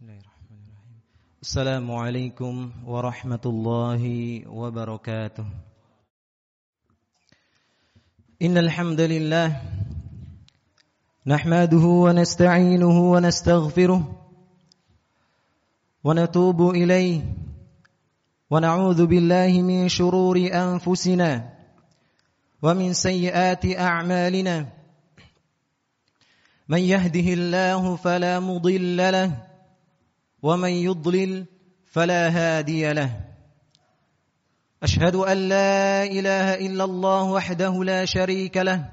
Bismillahirrahmanirrahim. Assalamualaikum warahmatullahi wabarakatuh. Innal hamdalillah nahmaduhu wa nasta'inuhu wa nastaghfiruh wa natubu ilayhi wa na'udzu billahi min shururi anfusina wa min sayyiati a'malina. من يهده الله فلا مضل له ومن يضلل فلا هادي له. أشهد أن لا إله إلا الله وحده لا شريك له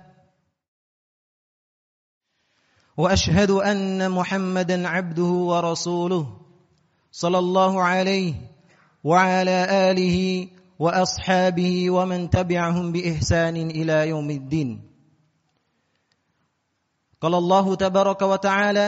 وأشهد أن محمدا عبده ورسوله صلى الله عليه وعلى آله وأصحابه ومن تبعهم بإحسان إلى يوم الدين. قال الله تبارك وتعالى: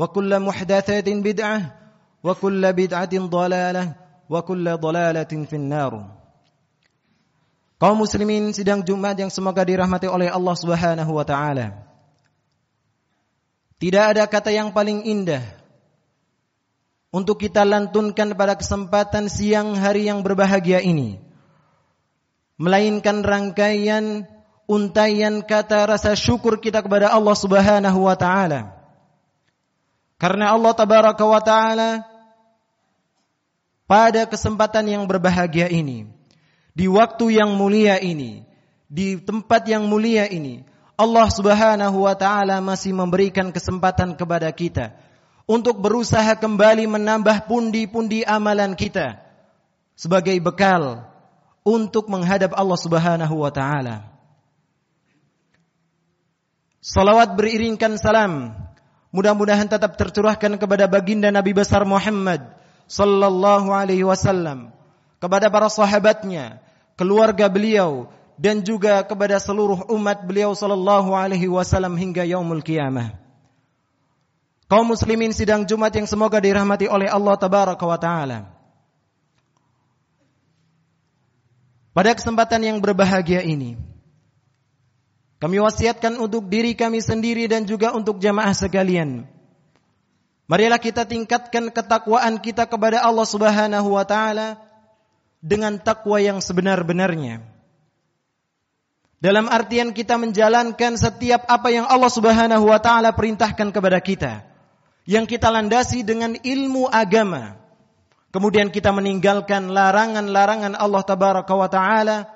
وكل محدثات بدعة وكل بدعة ضلالة وكل ضلالة في النار. Kaum muslimin sidang Jumat yang semoga dirahmati oleh Allah Subhanahu wa taala. Tidak ada kata yang paling indah untuk kita lantunkan pada kesempatan siang hari yang berbahagia ini, melainkan rangkaian untaian kata rasa syukur kita kepada Allah Subhanahu wa taala. Karena Allah Tabaraka wa Ta'ala pada kesempatan yang berbahagia ini, di waktu yang mulia ini, di tempat yang mulia ini, Allah Subhanahu wa Ta'ala masih memberikan kesempatan kepada kita untuk berusaha kembali menambah pundi-pundi amalan kita sebagai bekal untuk menghadap Allah Subhanahu wa Ta'ala. Salawat beriringkan salam mudah-mudahan tetap tercurahkan kepada baginda Nabi besar Muhammad sallallahu alaihi wasallam, kepada para sahabatnya, keluarga beliau, dan juga kepada seluruh umat beliau sallallahu alaihi wasallam hingga yaumul qiyamah. Kaum muslimin sidang Jumat yang semoga dirahmati oleh Allah tabaraka wa taala. Pada kesempatan yang berbahagia ini, kami wasiatkan untuk diri kami sendiri dan juga untuk jamaah sekalian. Marilah kita tingkatkan ketakwaan kita kepada Allah Subhanahu wa taala dengan takwa yang sebenar-benarnya. Dalam artian kita menjalankan setiap apa yang Allah Subhanahu wa taala perintahkan kepada kita, yang kita landasi dengan ilmu agama. Kemudian kita meninggalkan larangan-larangan Allah Tabaraka wa taala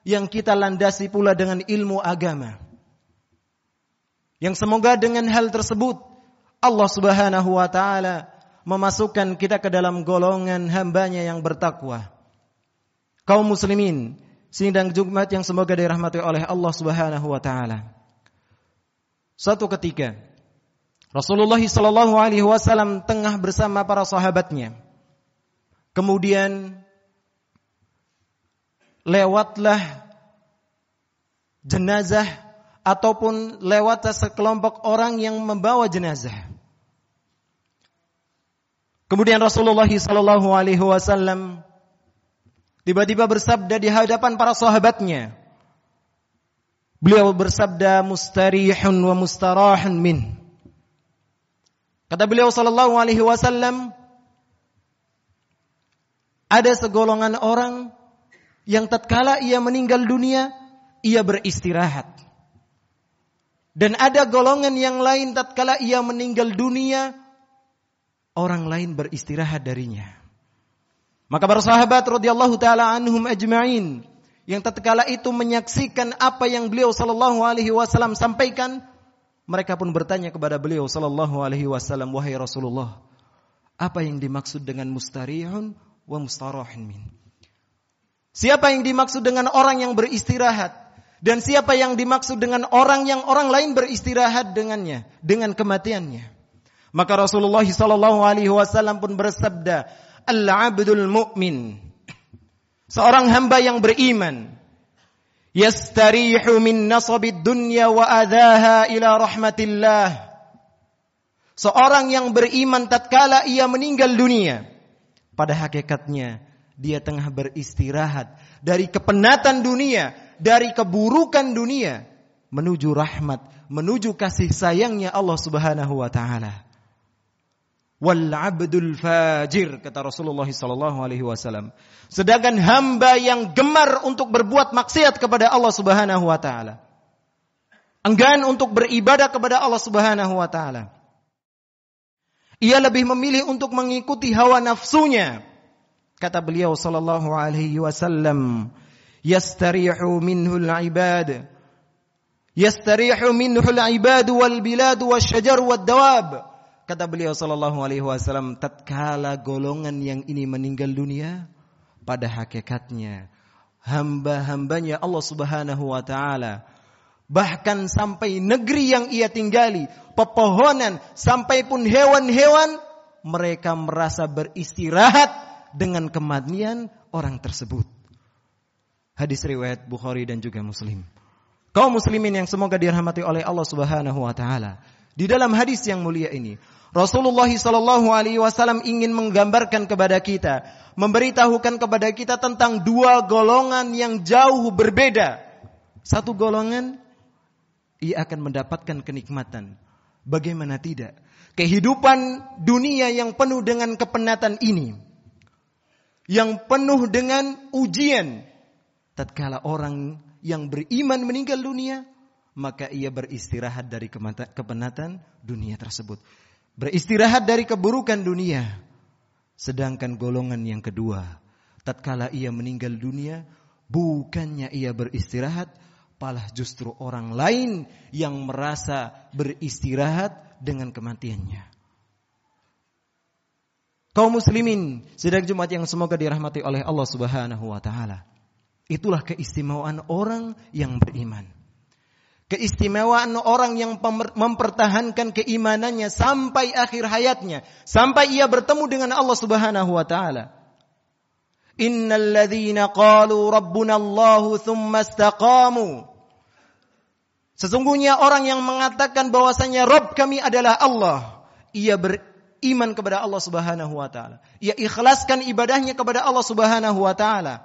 yang kita landasi pula dengan ilmu agama. Yang semoga dengan hal tersebut Allah Subhanahu wa taala memasukkan kita ke dalam golongan hambanya yang bertakwa. Kaum muslimin sidang Jumat yang semoga dirahmati oleh Allah Subhanahu wa taala. Suatu ketika Rasulullah sallallahu alaihi wasallam tengah bersama para sahabatnya. Kemudian lewatlah jenazah ataupun lewatlah sekelompok orang yang membawa jenazah. Kemudian Rasulullah sallallahu alaihi wasallam tiba-tiba bersabda di hadapan para sahabatnya. Beliau bersabda mustarihun wa mustarahun min. Kata beliau sallallahu alaihi wasallam, ada segolongan orang yang tatkala ia meninggal dunia, ia beristirahat. Dan ada golongan yang lain tatkala ia meninggal dunia, orang lain beristirahat darinya. Maka para sahabat radhiyallahu taala anhum ajma'in yang tatkala itu menyaksikan apa yang beliau sallallahu alaihi wasallam sampaikan, mereka pun bertanya kepada beliau sallallahu alaihi wasallam, "Wahai Rasulullah, apa yang dimaksud dengan mustarihun wa mustarahin min?" Siapa yang dimaksud dengan orang yang beristirahat dan siapa yang dimaksud dengan orang yang orang lain beristirahat dengannya, dengan kematiannya? Maka Rasulullah sallallahu alaihi wasallam pun bersabda, Al-abdul mu'min, seorang hamba yang beriman, yastarihu min nasabid dunya wa adhaha ila rahmatillah, seorang yang beriman tatkala ia meninggal dunia, pada hakikatnya dia tengah beristirahat dari kepenatan dunia, dari keburukan dunia, menuju rahmat, menuju kasih sayangnya Allah subhanahu wa ta'ala. Wal abdul fajir, kata Rasulullah sallallahu alaihi wasallam, sedangkan hamba yang gemar untuk berbuat maksiat kepada Allah subhanahu wa ta'ala, enggan untuk beribadah kepada Allah subhanahu wa ta'ala, ia lebih memilih untuk mengikuti hawa nafsunya. Kata beliau sallallahu alaihi wasallam, yastarihu minhul ibad, yastarihu minhul ibad wal bilad wal syajar wal dawab. Kata beliau sallallahu alaihi wasallam, tatkala golongan yang ini meninggal dunia, pada hakikatnya hamba-hambanya Allah subhanahu wa ta'ala, bahkan sampai negeri yang ia tinggali, pepohonan, sampai pun hewan-hewan, mereka merasa beristirahat dengan kematian orang tersebut. Hadis riwayat Bukhari dan juga Muslim. Kaum muslimin yang semoga dirahmati oleh Allah subhanahu wa ta'ala, di dalam hadis yang mulia ini Rasulullah sallallahu alaihi wasallam ingin menggambarkan kepada kita, memberitahukan kepada kita tentang dua golongan yang jauh berbeda. Satu golongan ia akan mendapatkan kenikmatan, bagaimana tidak, kehidupan dunia yang penuh dengan kepenatan ini, yang penuh dengan ujian. Tatkala orang yang beriman meninggal dunia, maka ia beristirahat dari kepenatan dunia tersebut, beristirahat dari keburukan dunia. Sedangkan golongan yang kedua, tatkala ia meninggal dunia, bukannya ia beristirahat, malah justru orang lain yang merasa beristirahat dengan kematiannya. Kaum muslimin sidang Jumat yang semoga dirahmati oleh Allah subhanahu wa ta'ala, itulah keistimewaan orang yang beriman, keistimewaan orang yang mempertahankan keimanannya sampai akhir hayatnya, sampai ia bertemu dengan Allah subhanahu wa ta'ala. Innal ladzina qalu rabbuna Allahu thumma istaqamu, sesungguhnya orang yang mengatakan bahwasanya Rabb kami adalah Allah, ia beriman kepada Allah subhanahu wa ta'ala, ia ikhlaskan ibadahnya kepada Allah subhanahu wa ta'ala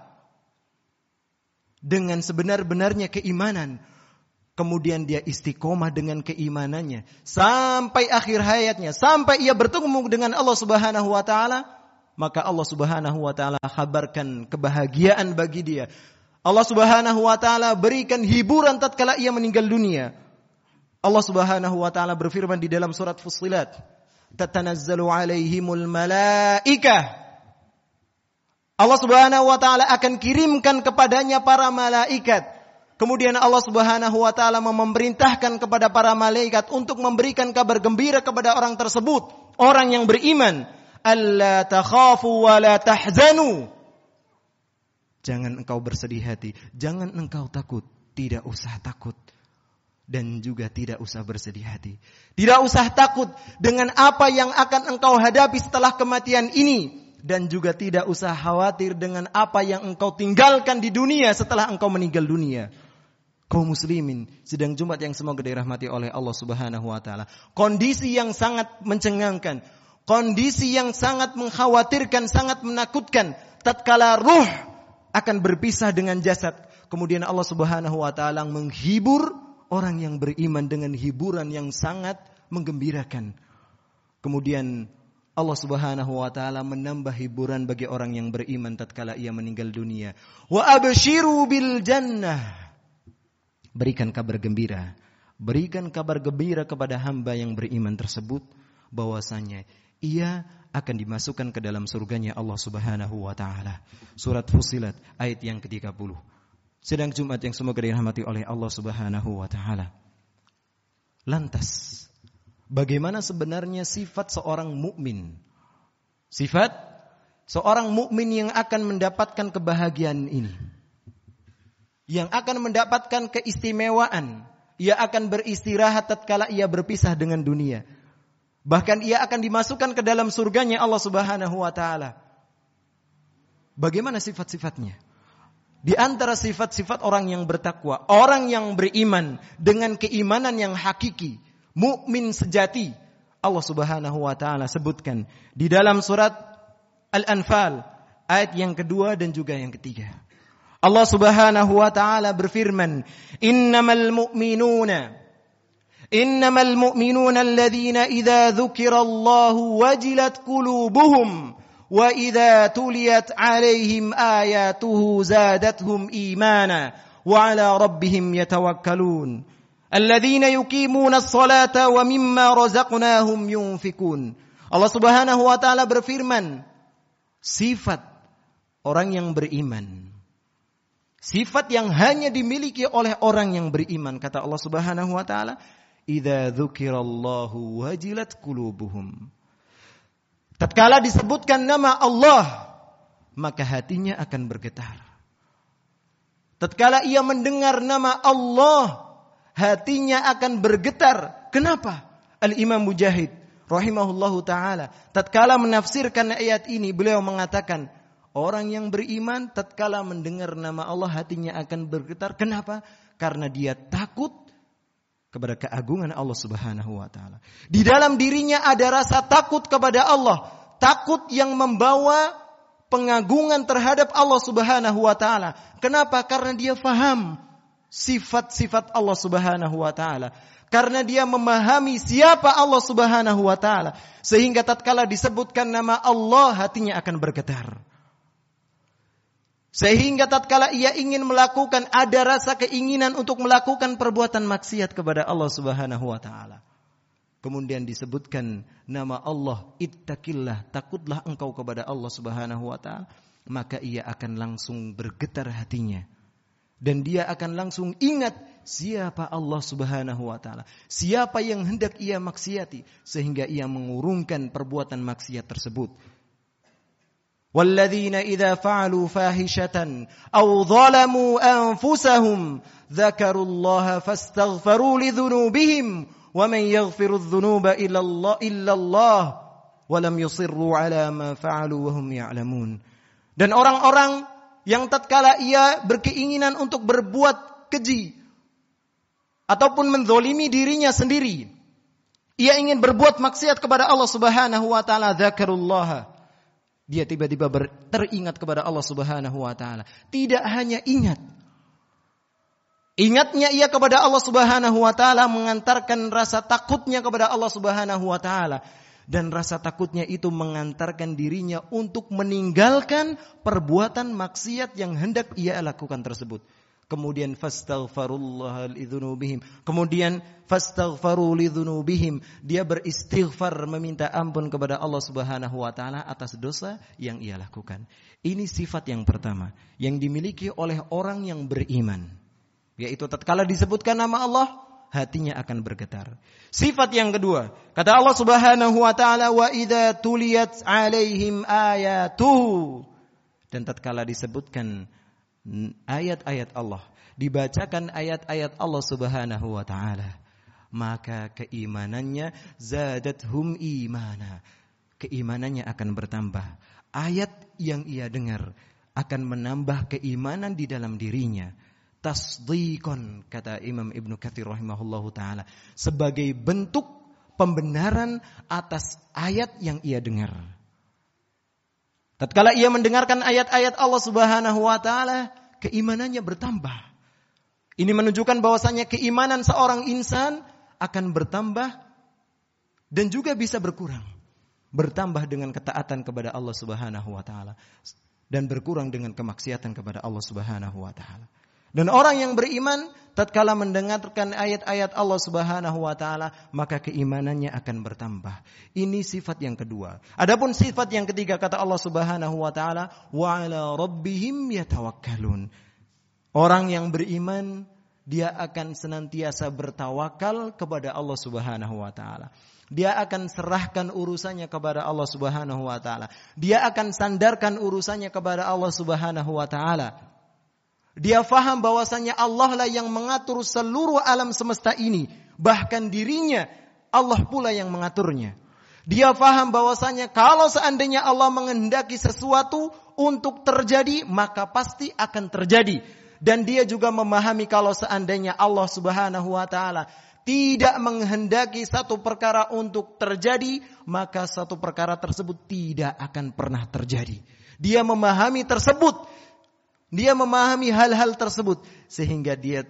dengan sebenar-benarnya keimanan, kemudian dia istiqomah dengan keimanannya sampai akhir hayatnya, sampai ia bertemu dengan Allah subhanahu wa ta'ala, maka Allah subhanahu wa ta'ala kabarkan kebahagiaan bagi dia. Allah subhanahu wa ta'ala berikan hiburan tatkala ia meninggal dunia. Allah subhanahu wa ta'ala berfirman di dalam surat Fussilat, tatanazzalu alaihimul malaikah, Allah subhanahu wa ta'ala akan kirimkan kepadanya para malaikat. Kemudian Allah subhanahu wa ta'ala memerintahkan kepada para malaikat untuk memberikan kabar gembira kepada orang tersebut, orang yang beriman. Alla takhafu wa la tahzanu, jangan engkau bersedih hati, jangan engkau takut, tidak usah takut dan juga tidak usah bersedih hati. Tidak usah takut dengan apa yang akan engkau hadapi setelah kematian ini, dan juga tidak usah khawatir dengan apa yang engkau tinggalkan di dunia setelah engkau meninggal dunia. Kaum muslimin sidang Jumat yang semoga dirahmati oleh Allah subhanahu wa ta'ala, kondisi yang sangat mencengangkan, kondisi yang sangat mengkhawatirkan, sangat menakutkan, tatkala ruh akan berpisah dengan jasad. Kemudian Allah subhanahu wa ta'ala menghibur orang yang beriman dengan hiburan yang sangat menggembirakan. Kemudian Allah subhanahu wa ta'ala menambah hiburan bagi orang yang beriman tatkala ia meninggal dunia. Wa abshiru bil jannah, berikan kabar gembira, berikan kabar gembira kepada hamba yang beriman tersebut, bahwasanya ia akan dimasukkan ke dalam surganya Allah Subhanahu wa taala. Surat Fussilat ayat yang ke-30. Sedang Jumat yang semoga dirahmati oleh Allah Subhanahu wa taala. Lantas, bagaimana sebenarnya sifat seorang mukmin? Sifat seorang mukmin yang akan mendapatkan kebahagiaan ini, yang akan mendapatkan keistimewaan, ia akan beristirahat tatkala ia berpisah dengan dunia. Bahkan ia akan dimasukkan ke dalam surganya Allah Subhanahu wa taala. Bagaimana sifat-sifatnya? Di antara sifat-sifat orang yang bertakwa, orang yang beriman dengan keimanan yang hakiki, mukmin sejati, Allah Subhanahu wa taala sebutkan di dalam surat Al-Anfal ayat yang kedua dan juga yang ketiga. Allah Subhanahu wa taala berfirman, "Innamal mu'minuna alladhina idza dzukirallahu wajilat qulubuhum wa idza tuliyat 'alaihim ayatuhu zadatuhum imana wa 'ala rabbihim yatawakkalun alladhina yuqimuna as-salata wa mimma razaqnahum yunfikun." Allah Subhanahu wa taala berfirman, sifat orang yang beriman, sifat yang hanya dimiliki oleh orang yang beriman, kata Allah Subhanahu wa taala, idza dzukirallahu wajilat qulubuhum. Tatkala disebutkan nama Allah, maka hatinya akan bergetar. Tatkala ia mendengar nama Allah, hatinya akan bergetar. Kenapa? Al-Imam Mujahid rahimahullahu taala tatkala menafsirkan ayat ini, beliau mengatakan, orang yang beriman tatkala mendengar nama Allah hatinya akan bergetar. Kenapa? Karena dia takut kepada keagungan Allah Subhanahu wa taala. Di dalam dirinya ada rasa takut kepada Allah, takut yang membawa pengagungan terhadap Allah Subhanahu wa taala. Kenapa? Karena dia faham sifat-sifat Allah Subhanahu wa taala. Karena dia memahami siapa Allah Subhanahu wa taala, sehingga tatkala disebutkan nama Allah hatinya akan bergetar. Sehingga tatkala ia ingin melakukan, ada rasa keinginan untuk melakukan perbuatan maksiat kepada Allah Subhanahu wa taala. Kemudian disebutkan nama Allah, ittaqillah, takutlah engkau kepada Allah Subhanahu wa taala, maka ia akan langsung bergetar hatinya. Dan dia akan langsung ingat siapa Allah Subhanahu wa taala, siapa yang hendak ia maksiati, sehingga ia mengurungkan perbuatan maksiat tersebut. وَالَّذِينَ إِذَا فَعَلُوا فَاحِشَةً أَوْ ظَلَمُوا أَنفُسَهُمْ ذَكَرُوا اللَّهَ فَاسْتَغْفَرُوا لِذُنُوبِهِمْ وَمَنْ يَغْفِرُ الذُّنُوبَ إِلَّا اللَّهُ وَلَمْ يُصِرُّوا عَلَى مَا فَعَلُوا وَهُمْ يَعْلَمُونَ. Dan orang-orang yang tatkala ia berkeinginan untuk berbuat keji ataupun menzolimi dirinya sendiri, ia ingin berbuat maksiat kepada Allah Subhanahu wa taala, dzakarullaha, dia tiba-tiba teringat kepada Allah Subhanahu wa taala. Tidak hanya ingat, ingatnya ia kepada Allah Subhanahu wa taala mengantarkan rasa takutnya kepada Allah Subhanahu wa taala, dan rasa takutnya itu mengantarkan dirinya untuk meninggalkan perbuatan maksiat yang hendak ia lakukan tersebut. Kemudian fastaghfarullaha lidzunubihim. Kemudian fastaghfaru lidzunubihim. Dia beristighfar meminta ampun kepada Allah Subhanahu wa taala atas dosa yang ia lakukan. Ini sifat yang pertama yang dimiliki oleh orang yang beriman, yaitu tatkala disebutkan nama Allah hatinya akan bergetar. Sifat yang kedua, kata Allah Subhanahu wa taala, wa idza tuliyat 'alaihim ayatuhu. Dan tatkala disebutkan ayat-ayat Allah, dibacakan ayat-ayat Allah Subhanahu wa taala, maka keimanannya zadathum imana, keimanannya akan bertambah. Ayat yang ia dengar akan menambah keimanan di dalam dirinya. Tasdiqon, kata Imam Ibnu Katsir rahimahullahu taala, sebagai bentuk pembenaran atas ayat yang ia dengar. Tatkala ia mendengarkan ayat-ayat Allah Subhanahu wa taala, keimanannya bertambah. Ini menunjukkan bahwasanya keimanan seorang insan akan bertambah dan juga bisa berkurang. Bertambah dengan ketaatan kepada Allah Subhanahu wa taala dan berkurang dengan kemaksiatan kepada Allah Subhanahu wa taala. Dan orang yang beriman tatkala mendengarkan ayat-ayat Allah Subhanahu wa taala, maka keimanannya akan bertambah. Ini sifat yang kedua. Adapun sifat yang ketiga kata Allah Subhanahu wa taala, wa 'ala rabbihim yatawakkalun. Orang yang beriman dia akan senantiasa bertawakal kepada Allah Subhanahu wa taala. Dia akan serahkan urusannya kepada Allah Subhanahu wa taala. Dia akan sandarkan urusannya kepada Allah Subhanahu wa taala. Dia faham bahwasannya Allah lah yang mengatur seluruh alam semesta ini. Bahkan dirinya, Allah pula yang mengaturnya. Dia faham bahwasannya kalau seandainya Allah menghendaki sesuatu untuk terjadi, maka pasti akan terjadi. Dan dia juga memahami kalau seandainya Allah Subhanahu wa ta'ala tidak menghendaki satu perkara untuk terjadi, maka satu perkara tersebut tidak akan pernah terjadi. Dia memahami tersebut. Dia memahami hal-hal tersebut sehingga dia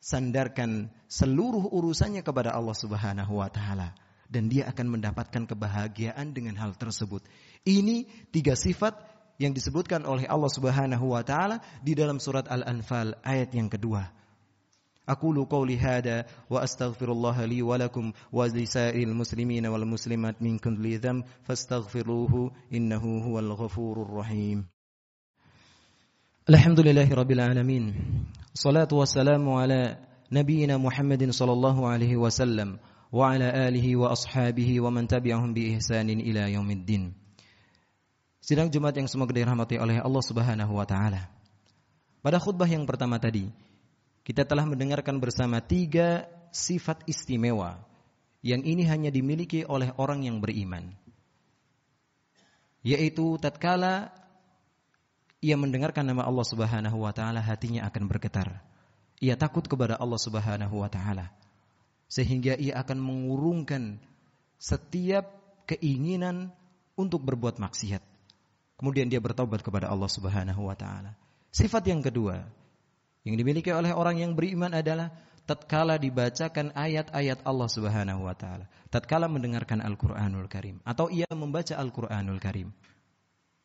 sandarkan seluruh urusannya kepada Allah Subhanahu wa taala dan dia akan mendapatkan kebahagiaan dengan hal tersebut. Ini tiga sifat yang disebutkan oleh Allah Subhanahu wa taala di dalam surat Al-Anfal ayat yang kedua. Aqulu qouli hada wa astaghfirullaha li wa lakum wa lisa'il muslimina wal muslimat min kulli dzamb fastaghfiruhu innahu huwal ghafurur rahim. Alhamdulillahi rabbil alamin. Salatu wassalamu ala nabiyyina Muhammadin sallallahu alaihi wasallam wa ala alihi wa ashabihi wa man tabi'ahum bi ihsanin ila yaumiddin. Sidang Jumat yang semoga dirahmati oleh Allah Subhanahu wa taala. Pada khutbah yang pertama tadi, kita telah mendengarkan bersama tiga sifat istimewa yang ini hanya dimiliki oleh orang yang beriman. Yaitu tatkala ia mendengarkan nama Allah Subhanahu wa taala, hatinya akan bergetar. Ia takut kepada Allah Subhanahu wa taala. Sehingga ia akan mengurungkan setiap keinginan untuk berbuat maksiat. Kemudian dia bertaubat kepada Allah Subhanahu wa taala. Sifat yang kedua yang dimiliki oleh orang yang beriman adalah tatkala dibacakan ayat-ayat Allah Subhanahu wa taala, tatkala mendengarkan Al-Qur'anul Karim atau ia membaca Al-Qur'anul Karim.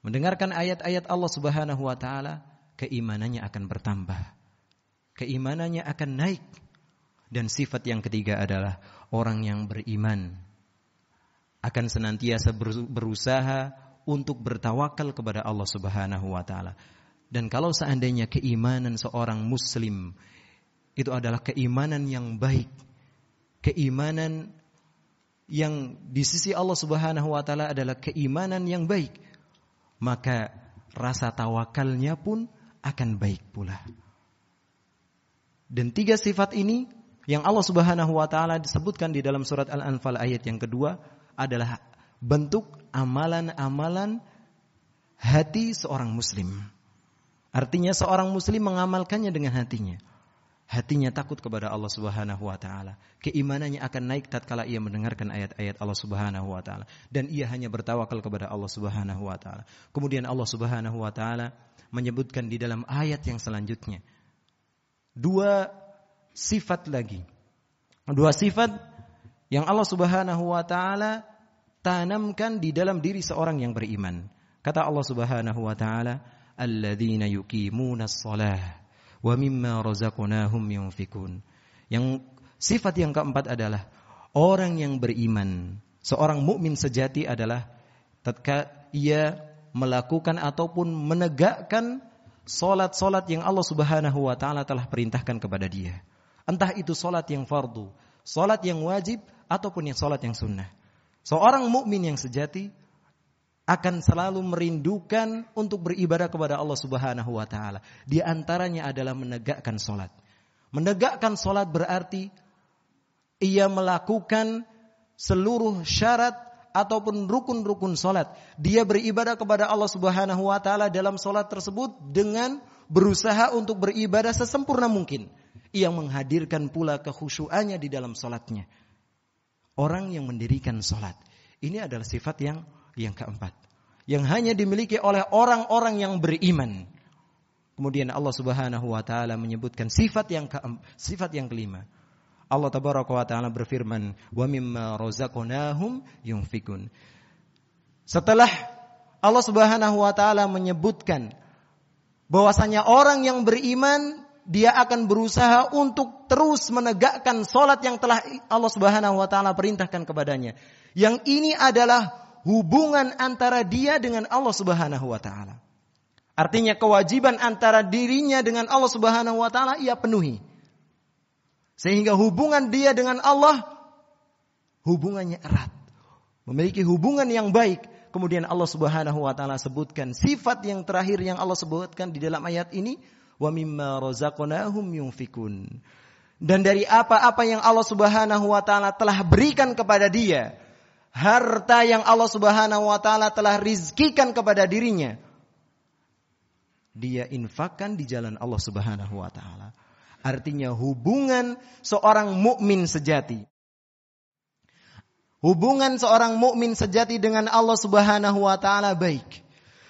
Mendengarkan ayat-ayat Allah Subhanahu wa taala, keimanannya akan bertambah. Keimanannya akan naik. Dan sifat yang ketiga adalah orang yang beriman akan senantiasa berusaha untuk bertawakal kepada Allah Subhanahu wa taala. Dan kalau seandainya keimanan seorang muslim itu adalah keimanan yang baik, keimanan yang di sisi Allah Subhanahu wa taala adalah keimanan yang baik, maka rasa tawakalnya pun akan baik pula. Dan tiga sifat ini yang Allah Subhanahu wa taala disebutkan di dalam surat Al-Anfal ayat yang kedua adalah bentuk amalan-amalan hati seorang muslim. Artinya seorang muslim mengamalkannya dengan hatinya. Hatinya takut kepada Allah Subhanahu wa taala. Keimanannya akan naik tatkala ia mendengarkan ayat-ayat Allah Subhanahu wa taala dan ia hanya bertawakal kepada Allah Subhanahu wa taala. Kemudian Allah Subhanahu wa taala menyebutkan di dalam ayat yang selanjutnya dua sifat lagi. Dua sifat yang Allah Subhanahu wa taala tanamkan di dalam diri seorang yang beriman. Kata Allah Subhanahu wa taala, "Alladzina yuqimunas shalah wa mimma razaqnahum yunfikun." Yang sifat yang keempat adalah orang yang beriman, seorang mukmin sejati adalah tatkala ia melakukan ataupun menegakkan salat-salat yang Allah Subhanahu wa taala telah perintahkan kepada dia. Entah itu salat yang fardu, salat yang wajib ataupun yang salat yang sunnah. Seorang mukmin yang sejati akan selalu merindukan untuk beribadah kepada Allah Subhanahu wa taala. Di antaranya adalah menegakkan salat. Menegakkan salat berarti ia melakukan seluruh syarat ataupun rukun-rukun salat. Dia beribadah kepada Allah Subhanahu wa taala dalam salat tersebut dengan berusaha untuk beribadah sesempurna mungkin. Ia menghadirkan pula kekhusyuannya di dalam salatnya. Orang yang mendirikan salat, ini adalah sifat yang keempat yang hanya dimiliki oleh orang-orang yang beriman. Kemudian Allah Subhanahu wa taala menyebutkan sifat yang kelima. Allah Tabaraka wa taala berfirman, "Wa mimma razaqnahum yunfikun." Setelah Allah Subhanahu wa taala menyebutkan bahwasanya orang yang beriman dia akan berusaha untuk terus menegakkan salat yang telah Allah Subhanahu wa taala perintahkan kepadanya. Yang ini adalah hubungan antara dia dengan Allah Subhanahu wa taala. Artinya kewajiban antara dirinya dengan Allah Subhanahu wa taala ia penuhi. Sehingga hubungan dia dengan Allah hubungannya erat. Memiliki hubungan yang baik. Kemudian Allah Subhanahu wa taala sebutkan sifat yang terakhir yang Allah sebutkan di dalam ayat ini, wa mimma razaqnahum yunfikun. Dan dari apa-apa yang Allah Subhanahu wa taala telah berikan kepada dia, harta yang Allah Subhanahu wa taala telah rizkikan kepada dirinya, dia infakkan di jalan Allah Subhanahu wa taala. Artinya hubungan seorang mukmin sejati, hubungan seorang mukmin sejati dengan Allah Subhanahu wa taala baik.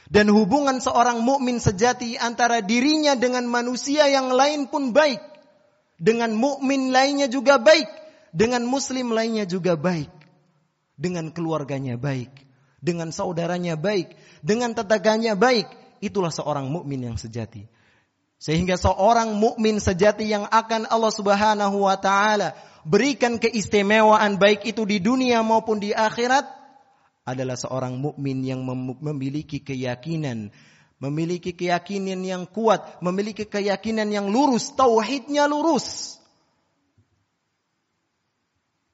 Dan hubungan seorang mukmin sejati antara dirinya dengan manusia yang lain pun baik. Dengan mukmin lainnya juga baik, dengan muslim lainnya juga baik. Dengan keluarganya baik, dengan saudaranya baik, dengan tetangganya baik. Itulah seorang mukmin yang sejati. Sehingga seorang mukmin sejati yang akan Allah Subhanahu wa taala berikan keistimewaan baik itu di dunia maupun di akhirat adalah seorang mukmin yang memiliki keyakinan yang kuat, memiliki keyakinan yang lurus, tauhidnya lurus,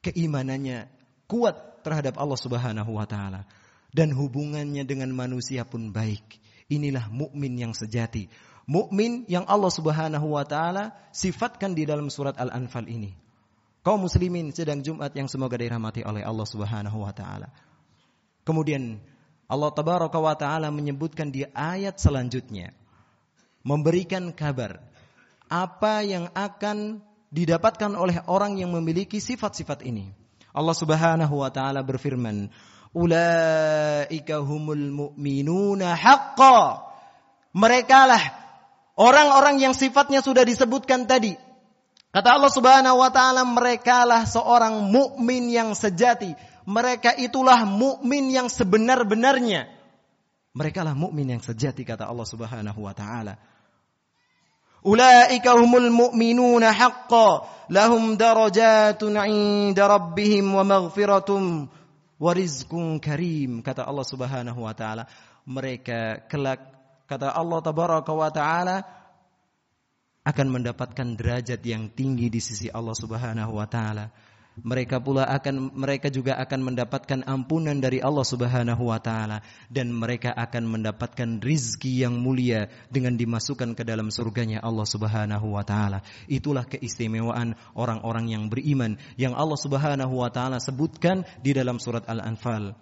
keimanannya kuat terhadap Allah Subhanahu wa taala, dan hubungannya dengan manusia pun baik. Inilah mukmin yang sejati, mukmin yang Allah Subhanahu wa taala sifatkan di dalam surat Al-Anfal ini. Kaum muslimin sedang Jumat yang semoga dirahmati oleh Allah Subhanahu wa taala. Kemudian Allah Tabaraka wa taala menyebutkan di ayat selanjutnya, memberikan kabar apa yang akan didapatkan oleh orang yang memiliki sifat-sifat ini. Allah Subhanahu wa taala berfirman, "Ulaika humul mu'minuna haqqan." Merekalah orang-orang yang sifatnya sudah disebutkan tadi. Kata Allah Subhanahu wa taala, merekalah seorang mukmin yang sejati. Mereka itulah mukmin yang sebenar-benarnya. Merekalah mukmin yang sejati, kata Allah Subhanahu wa taala. Ulaika humul mu'minuna haqqan, lahum darajatun 'inda rabbihim wa maghfiratum wa rizqun karim, kata Allah Subhanahu wa taala. Mereka kelak, kata Allah Tabaraka wa taala, akan mendapatkan derajat yang tinggi di sisi Allah Subhanahu wa taala. Mereka juga akan mendapatkan ampunan dari Allah Subhanahu wa taala, dan mereka akan mendapatkan rizki yang mulia dengan dimasukkan ke dalam surganya Allah Subhanahu wa taala. Itulah keistimewaan orang-orang yang beriman yang Allah Subhanahu wa taala sebutkan di dalam surat Al-Anfal.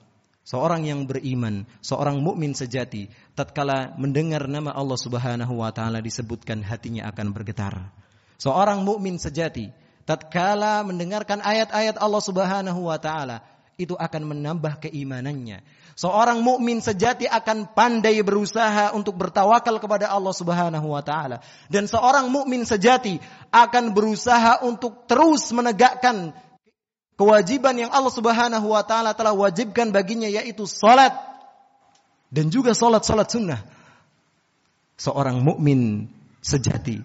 Seorang yang beriman, seorang mukmin sejati, tatkala mendengar nama Allah Subhanahu wa taala disebutkan, hatinya akan bergetar. Seorang mukmin sejati, tatkala mendengarkan ayat-ayat Allah Subhanahu wa taala, itu akan menambah keimanannya. Seorang mukmin sejati akan pandai berusaha untuk bertawakal kepada Allah Subhanahu wa taala, dan seorang mukmin sejati akan berusaha untuk terus menegakkan kewajiban yang Allah Subhanahu wa taala telah wajibkan baginya, yaitu salat, dan juga salat sunnah. Seorang mukmin sejati,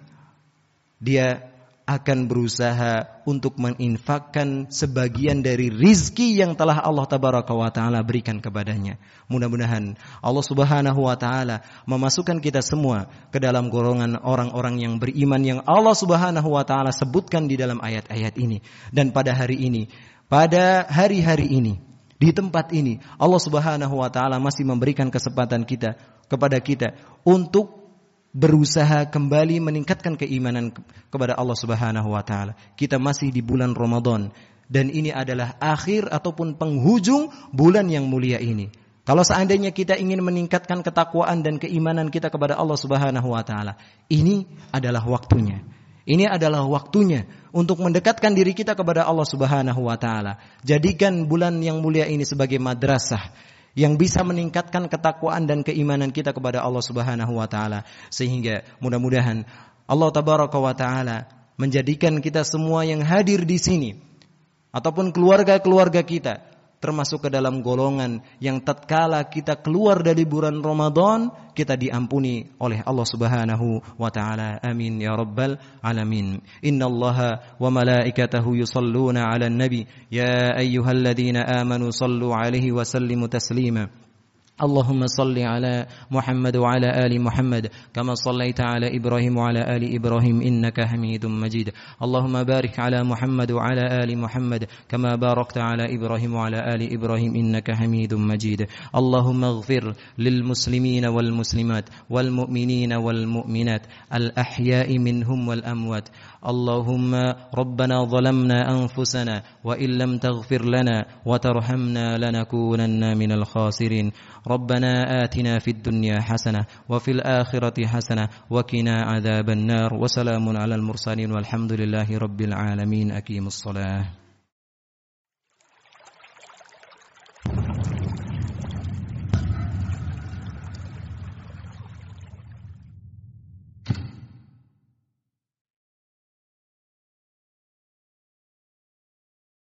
dia akan berusaha untuk menginfakkan sebagian dari rizki yang telah Allah Tabaraka wa taala berikan kepadanya. Mudah-mudahan Allah Subhanahu wa taala memasukkan kita semua ke dalam golongan orang-orang yang beriman yang Allah Subhanahu wa taala sebutkan di dalam ayat-ayat ini. Dan pada hari ini, pada hari-hari ini, di tempat ini, Allah Subhanahu wa taala masih memberikan kesempatan kita, kepada kita, untuk berusaha kembali meningkatkan keimanan kepada Allah Subhanahu wa taala. Kita masih di bulan Ramadan, dan ini adalah akhir ataupun penghujung bulan yang mulia ini. Kalau seandainya kita ingin meningkatkan ketakwaan dan keimanan kita kepada Allah Subhanahu wa taala, ini adalah waktunya. Ini adalah waktunya untuk mendekatkan diri kita kepada Allah Subhanahu wa taala. Jadikan bulan yang mulia ini sebagai madrasah yang bisa meningkatkan ketakwaan dan keimanan kita kepada Allah Subhanahu wa taala, sehingga mudah-mudahan Allah Tabaraka wa taala menjadikan kita semua yang hadir di sini ataupun keluarga-keluarga kita termasuk ke dalam golongan yang tatkala kita keluar dari bulan Ramadan kita diampuni oleh Allah Subhanahu wa taala. Amin ya rabbal alamin. Innallaha wa malaikatahu yusalluna 'alan nabi ya ayyuhalladzina amanu sallu 'alaihi wa sallimu taslima. اللهم صل على محمد وعلى آل محمد كما صليت على إبراهيم وعلى آل إبراهيم إنك حميد مجيد اللهم بارك على محمد وعلى آل محمد كما باركت على إبراهيم وعلى آل إبراهيم إنك حميد مجيد اللهم اغفر للمسلمين والمسلمات والمؤمنين والمؤمنات الأحياء منهم والأموات اللهم ربنا ظلمنا أنفسنا وإن لم تغفر لنا وترحمنا لنكونن من الخاسرين ربنا آتنا في الدنيا حسنة وفي الآخرة حسنة وقنا عذاب النار وسلام على المرسلين والحمد لله رب العالمين أقيموا الصلاة